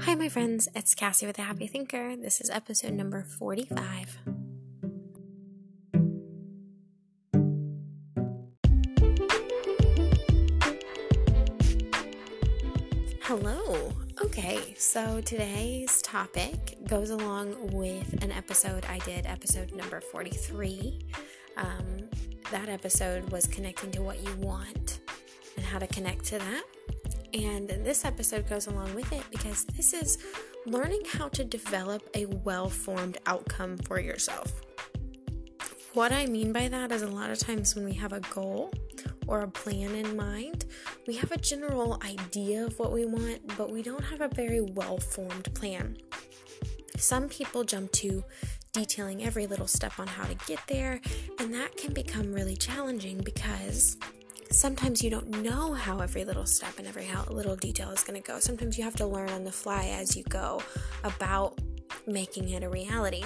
Hi, my friends. It's Cassie with The Happy Thinker. This is episode number 45. Hello. Okay, so today's topic goes along with an episode I did, episode number 43. That episode was connecting to what you want and how to connect to that. And this episode goes along with it because this is learning how to develop a well-formed outcome for yourself. What I mean by that is a lot of times when we have a goal or a plan in mind, we have a general idea of what we want, but we don't have a very well-formed plan. Some people jump to detailing every little step on how to get there, and that can become really challenging because sometimes you don't know how every little step and every little detail is going to go. Sometimes you have to learn on the fly as you go about making it a reality.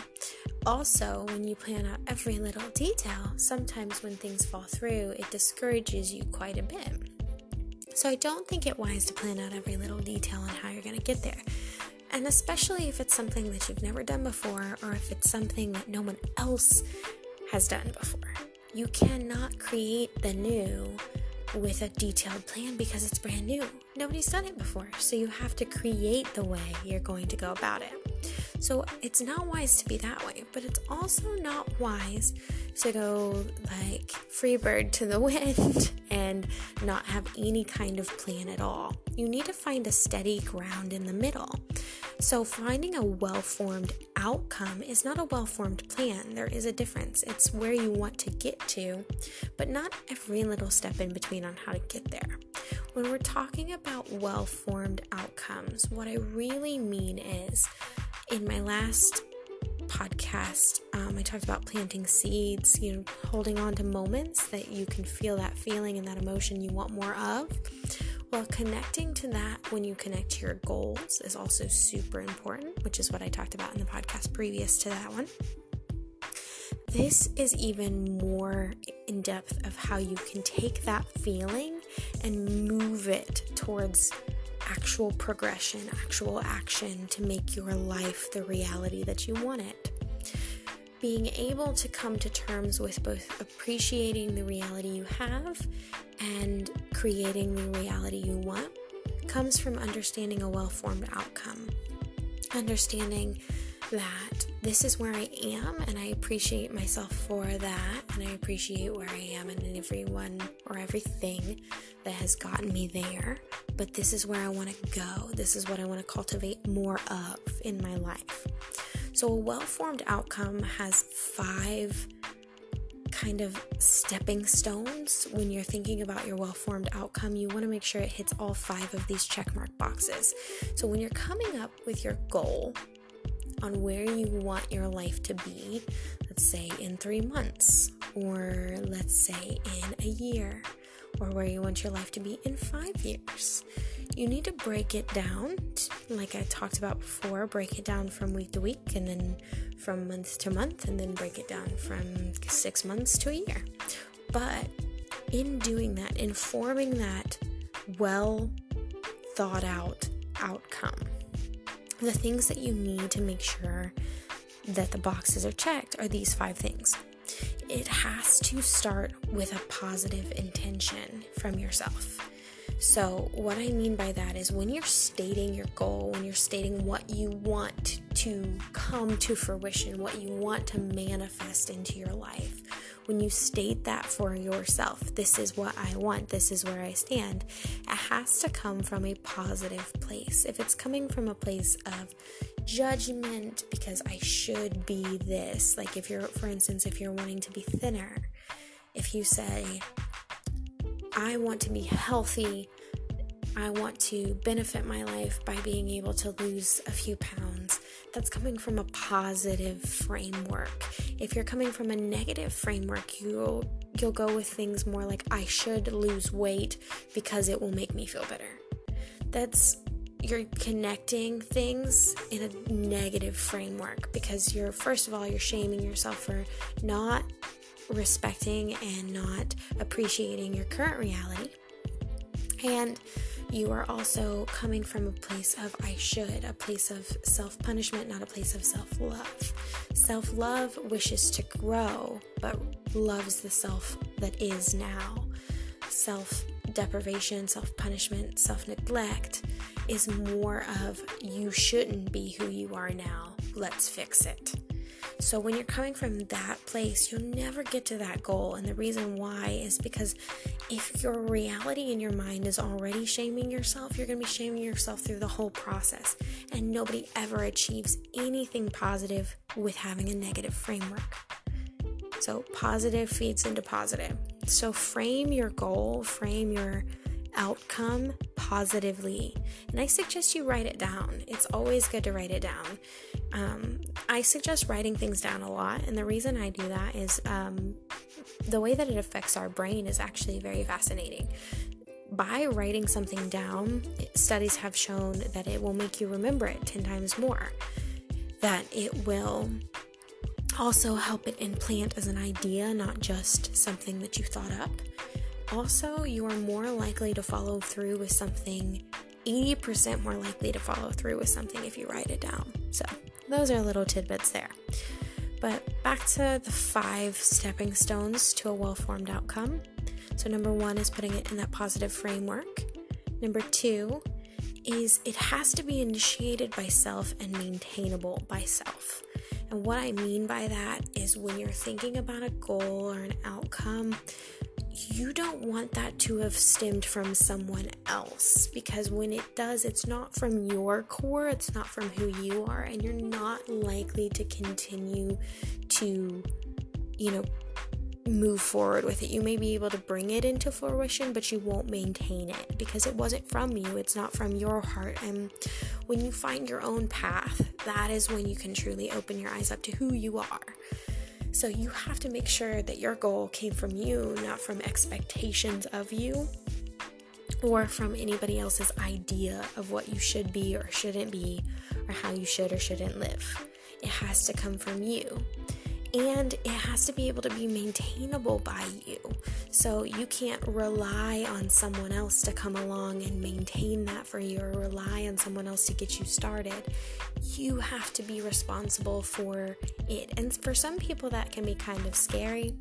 Also, when you plan out every little detail, sometimes when things fall through, it discourages you quite a bit. So I don't think it wise to plan out every little detail on how you're going to get there. And especially if it's something that you've never done before, or if it's something that no one else has done before. You cannot create the new with a detailed plan because it's brand new. Nobody's done it before, so you have to create the way you're going to go about it. So it's not wise to be that way, but it's also not wise to go like Freebird to the wind and not have any kind of plan at all. You need to find a steady ground in the middle. So finding a well-formed outcome is not a well-formed plan. There is a difference. It's where you want to get to, but not every little step in between on how to get there. When we're talking about well-formed outcomes, what I really mean is, in my last podcast, I talked about planting seeds, holding on to moments that you can feel that feeling and that emotion you want more of. Well, connecting to that when you connect to your goals is also super important, which is what I talked about in the podcast previous to that one. This is even more in depth of how you can take that feeling and move it towards actual progression, actual action to make your life the reality that you want it. Being able to come to terms with both appreciating the reality you have and creating the reality you want comes from understanding a well-formed outcome. Understanding that this is where I am and I appreciate myself for that, and I appreciate where I am and everyone or everything that has gotten me there, but this is where I want to go. This is what I want to cultivate more of in my life. So a well-formed outcome has 5 kind of stepping stones. When you're thinking about your well-formed outcome, you want to make sure it hits all 5 of these checkmark boxes. So when you're coming up with your goal on where you want your life to be, let's say in 3 months, or let's say in a year, or where you want your life to be in 5 years. You need to break it down, like I talked about before, break it down from week to week, and then from month to month, and then break it down from 6 months to a year. But in doing that, in forming that well thought out outcome, the things that you need to make sure that the boxes are checked are these 5 things. It has to start with a positive intention from yourself. So what I mean by that is when you're stating your goal, when you're stating what you want to come to fruition, what you want to manifest into your life, when you state that for yourself, this is what I want, this is where I stand, it has to come from a positive place. If it's coming from a place of judgment because I should be this, like if you're, for instance, if you're wanting to be thinner, if you say, I want to be healthy, I want to benefit my life by being able to lose a few pounds, that's coming from a positive framework. If you're coming from a negative framework, you'll go with things more like, I should lose weight because it will make me feel better. You're connecting things in a negative framework because you're, first of all, you're shaming yourself for not respecting and not appreciating your current reality. And you are also coming from a place of I should, a place of self-punishment, not a place of self-love. Self-love wishes to grow, but loves the self that is now. Self-deprivation, self-punishment, self-neglect is more of you shouldn't be who you are now. Let's fix it. So when you're coming from that place, you'll never get to that goal. And the reason why is because if your reality in your mind is already shaming yourself, you're going to be shaming yourself through the whole process. And nobody ever achieves anything positive with having a negative framework. So positive feeds into positive. So frame your goal, frame your outcome positively. And I suggest you write it down. It's always good to write it down. I suggest writing things down a lot, and the reason I do that is the way that it affects our brain is actually very fascinating. By writing something down, studies have shown that it will make you remember it 10 times more, that it will also help it implant as an idea, not just something that you thought up. Also, you are more likely to follow through with something, 80% more likely to follow through with something if you write it down. So those are little tidbits there. But back to the 5 stepping stones to a well-formed outcome. So number 1 is putting it in that positive framework. Number 2 is it has to be initiated by self and maintainable by self. And what I mean by that is when you're thinking about a goal or an outcome, you don't want that to have stemmed from someone else, because when it does, it's not from your core, it's not from who you are, and you're not likely to continue to, move forward with it. You may be able to bring it into fruition, but you won't maintain it because it wasn't from you, it's not from your heart. And when you find your own path, that is when you can truly open your eyes up to who you are. So you have to make sure that your goal came from you, not from expectations of you or from anybody else's idea of what you should be or shouldn't be or how you should or shouldn't live. It has to come from you. And it has to be able to be maintainable by you. So you can't rely on someone else to come along and maintain that for you or rely on someone else to get you started. You have to be responsible for it. And for some people that can be kind of scary,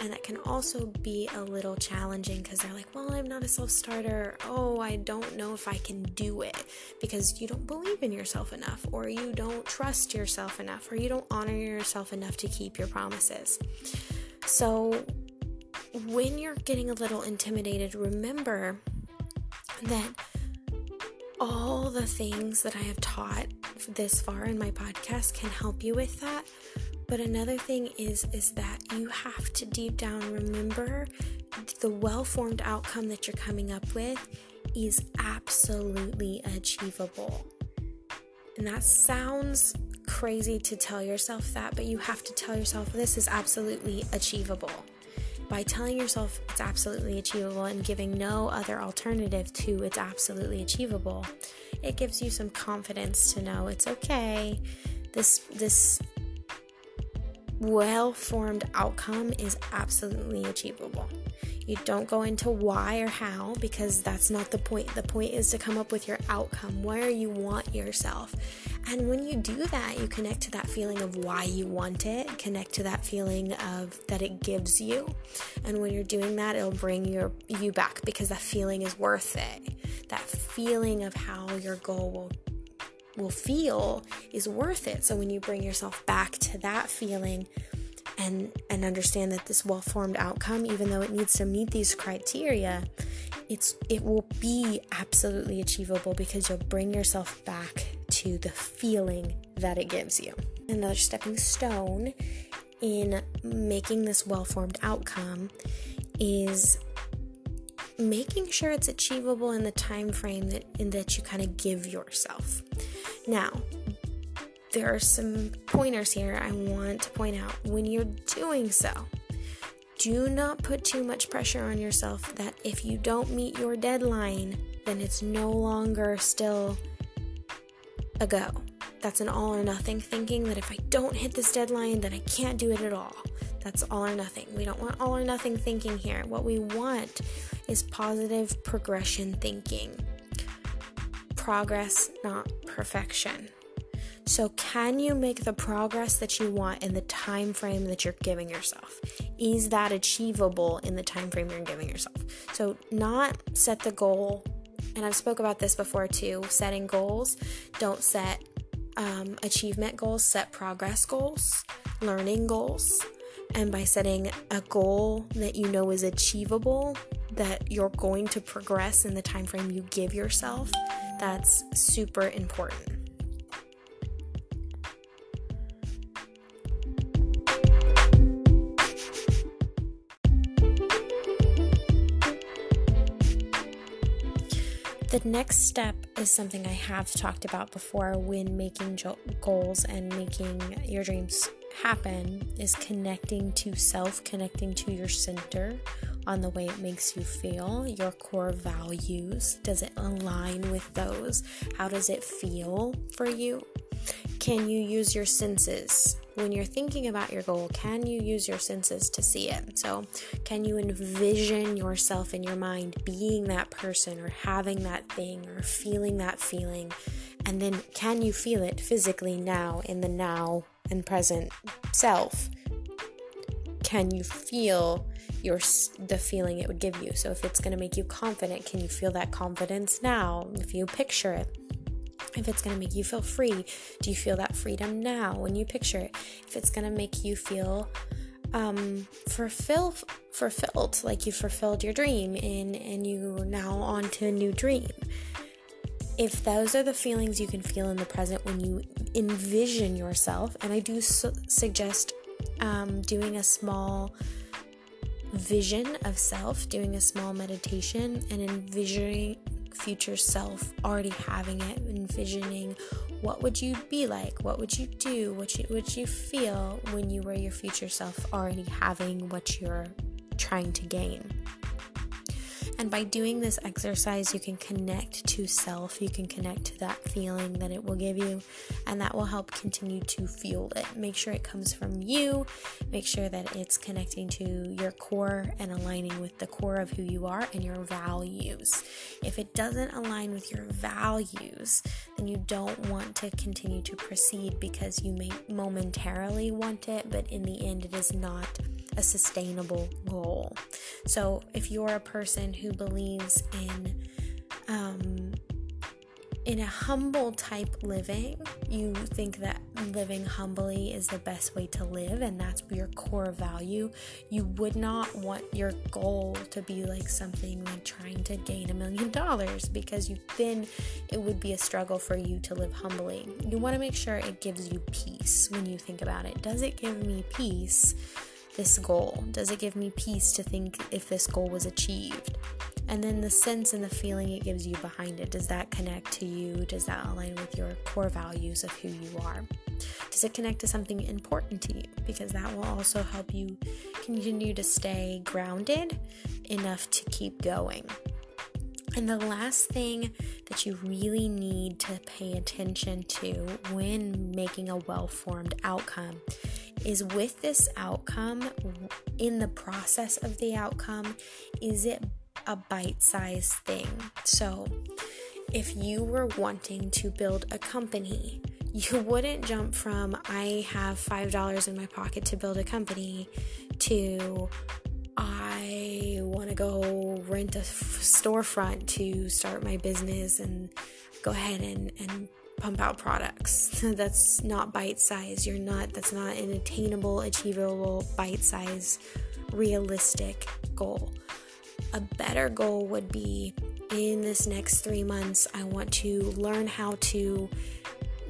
and that can also be a little challenging because they're like, well, I'm not a self-starter. Oh, I don't know if I can do it, because you don't believe in yourself enough, or you don't trust yourself enough, or you don't honor yourself enough to keep your promises. So when you're getting a little intimidated, remember that all the things that I have taught this far in my podcast can help you with that. But another thing is that you have to deep down remember the well-formed outcome that you're coming up with is absolutely achievable. And that sounds crazy to tell yourself that, but you have to tell yourself this is absolutely achievable. By telling yourself it's absolutely achievable and giving no other alternative to it's absolutely achievable, it gives you some confidence to know it's okay. This well-formed outcome is absolutely achievable. You don't go into why or how, because that's not the point. The point is to come up with your outcome, where you want yourself. And when you do that, you connect to that feeling of why you want it, connect to that feeling of that it gives you. And when you're doing that, it'll bring you back, because that feeling is worth it. That feeling of how your goal will feel is worth it. So when you bring yourself back to that feeling and understand that this well-formed outcome, even though it needs to meet these criteria, it will be absolutely achievable, because you'll bring yourself back to the feeling that it gives you. Another stepping stone in making this well-formed outcome is making sure it's achievable in the time frame that you kind of give yourself. Now, there are some pointers here I want to point out. When you're doing so, do not put too much pressure on yourself that if you don't meet your deadline, then it's no longer still a go. That's an all or nothing thinking, that if I don't hit this deadline, then I can't do it at all. That's all or nothing. We don't want all or nothing thinking here. What we want is positive progression thinking. progress, not perfection. So can you make the progress that you want in the time frame that you're giving yourself? Is that achievable in the time frame you're giving yourself? So not set the goal, and I've spoke about this before too, setting goals. Don't set achievement goals, set progress goals, learning goals. And by setting a goal that you know is achievable, that you're going to progress in the time frame you give yourself, that's super important. The next step is something I have talked about before when making goals and making your dreams happen, is connecting to self, connecting to your center on the way it makes you feel, your core values. Does it align with those? How does it feel for you? Can you use your senses? When you're thinking about your goal, can you use your senses to see it? So can you envision yourself in your mind being that person or having that thing or feeling that feeling? And then can you feel it physically now in the now and present self? Can you feel the feeling it would give you? So if it's going to make you confident, can you feel that confidence now if you picture it? If it's going to make you feel free, do you feel that freedom now when you picture it? If it's going to make you feel fulfilled, like you fulfilled your dream and you now on to a new dream. If those are the feelings you can feel in the present when you envision yourself, and I do suggest doing a small vision of self, doing a small meditation and envisioning future self already having it, envisioning what would you be like, what would you do, what would you feel when you were your future self already having what you're trying to gain. And by doing this exercise, you can connect to self, you can connect to that feeling that it will give you, and that will help continue to fuel it. Make sure it comes from you, make sure that it's connecting to your core and aligning with the core of who you are and your values. If it doesn't align with your values, then you don't want to continue to proceed, because you may momentarily want it, but in the end it is not a sustainable goal. So if you're a person who believes in a humble type living, you think that living humbly is the best way to live, and that's your core value, you would not want your goal to be like something like trying to gain $1 million, because then it would be a struggle for you to live humbly. You want to make sure it gives you peace when you think about it. Does it give me peace? This goal, does it give me peace to think if this goal was achieved? And then the sense and the feeling it gives you behind it, does that connect to you? Does that align with your core values of who you are? Does it connect to something important to you? Because that will also help you continue to stay grounded enough to keep going. And the last thing that you really need to pay attention to when making a well-formed outcome is, with this outcome, in the process of the outcome, is it a bite-sized thing? So if you were wanting to build a company, you wouldn't jump from I have $5 in my pocket to build a company to I want to go rent a storefront to start my business and go ahead and pump out products. That's not bite-sized. That's not an attainable, achievable, bite-sized, realistic goal. A better goal would be, in this next 3 months, I want to learn how to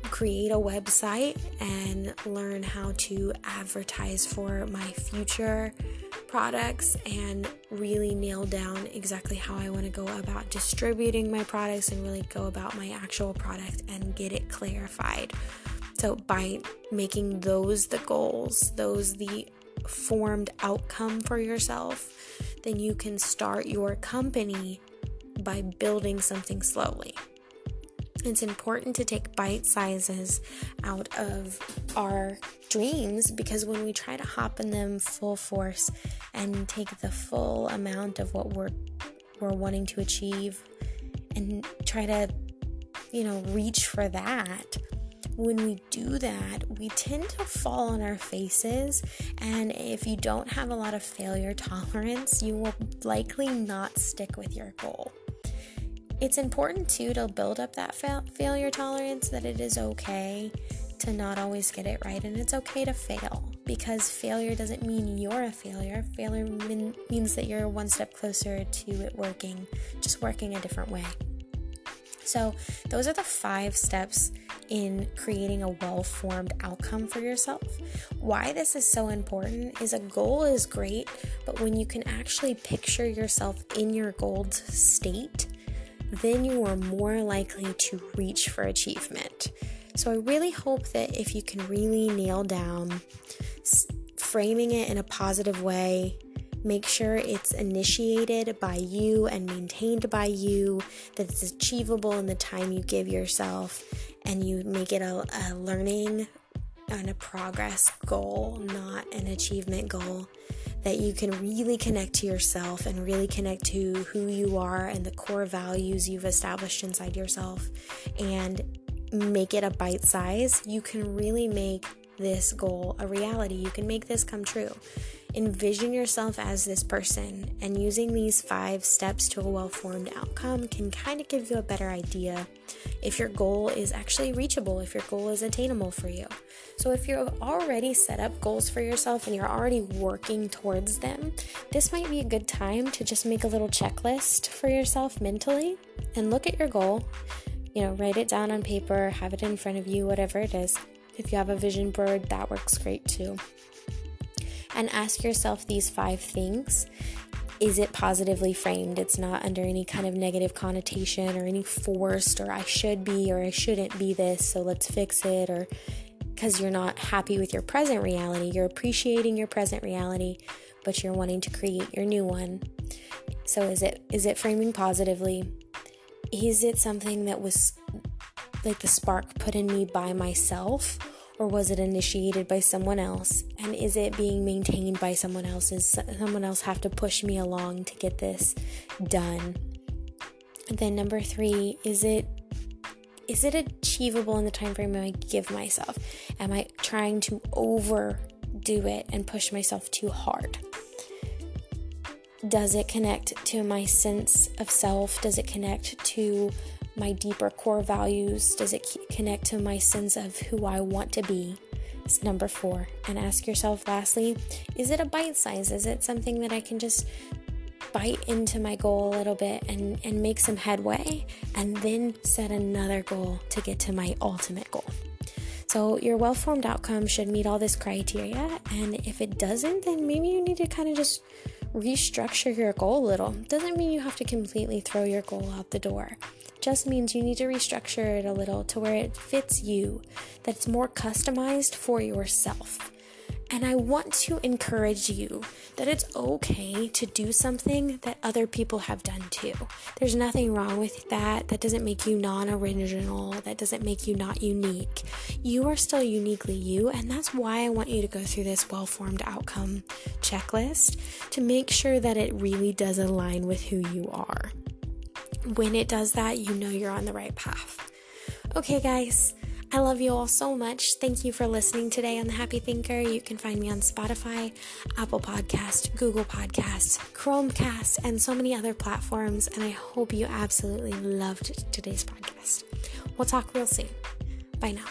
create a website and learn how to advertise for my future products and really nail down exactly how I want to go about distributing my products and really go about my actual product and get it clarified. So by making those the goals, those the formed outcome for yourself, then you can start your company by building something slowly. It's important to take bite sizes out of our dreams, because when we try to hop in them full force and take the full amount of what we're wanting to achieve and try to reach for that. When we do that, we tend to fall on our faces, and if you don't have a lot of failure tolerance, you will likely not stick with your goal. It's important too to build up that failure tolerance, that it is okay to not always get it right, and it's okay to fail, because failure doesn't mean you're a failure. Failure means that you're one step closer to it working, just working a different way. So those are the 5 steps in creating a well-formed outcome for yourself. Why this is so important is a goal is great, but when you can actually picture yourself in your goaled state, then you are more likely to reach for achievement. So I really hope that if you can really nail down framing it in a positive way, make sure it's initiated by you and maintained by you, that it's achievable in the time you give yourself, and you make it a learning and a progress goal, not an achievement goal, that you can really connect to yourself and really connect to who you are and the core values you've established inside yourself, and make it a bite size. You can really make this goal a reality. You can make this come true. Envision yourself as this person, and using these 5 steps to a well-formed outcome can kind of give you a better idea if your goal is actually reachable, if your goal is attainable for you. So if you've already set up goals for yourself and you're already working towards them, this might be a good time to just make a little checklist for yourself mentally and look at your goal. Write it down on paper, have it in front of you, whatever it is. If you have a vision board, that works great too. And ask yourself these 5 things. Is it positively framed? It's not under any kind of negative connotation or any forced, or I should be, or I shouldn't be this, so let's fix it, or because you're not happy with your present reality. You're appreciating your present reality, but you're wanting to create your new one. So is it framing positively? Is it something that was like the spark put in me by myself? Or was it initiated by someone else? And is it being maintained by someone else? Does someone else have to push me along to get this done? And then number 3, is it achievable in the time frame I give myself? Am I trying to overdo it and push myself too hard? Does it connect to my sense of self? Does it connect to my deeper core values? Does it connect to my sense of who I want to be? It's number 4. And ask yourself lastly, is it a bite size? Is it something that I can just bite into my goal a little bit and make some headway, and then set another goal to get to my ultimate goal? So your well-formed outcome should meet all this criteria, and if it doesn't, then maybe you need to kind of just restructure your goal a little. Doesn't mean you have to completely throw your goal out the door. Just means you need to restructure it a little to where it fits you, that it's more customized for yourself. And I want to encourage you that it's okay to do something that other people have done too. There's nothing wrong with that. That doesn't make you non-original. That doesn't make you not unique. You are still uniquely you, and that's why I want you to go through this well-formed outcome checklist to make sure that it really does align with who you are. When it does that, you're on the right path. Okay, guys. I love you all so much. Thank you for listening today on The Happy Thinker. You can find me on Spotify, Apple Podcasts, Google Podcasts, Chromecast, and so many other platforms. And I hope you absolutely loved today's podcast. We'll talk real soon. Bye now.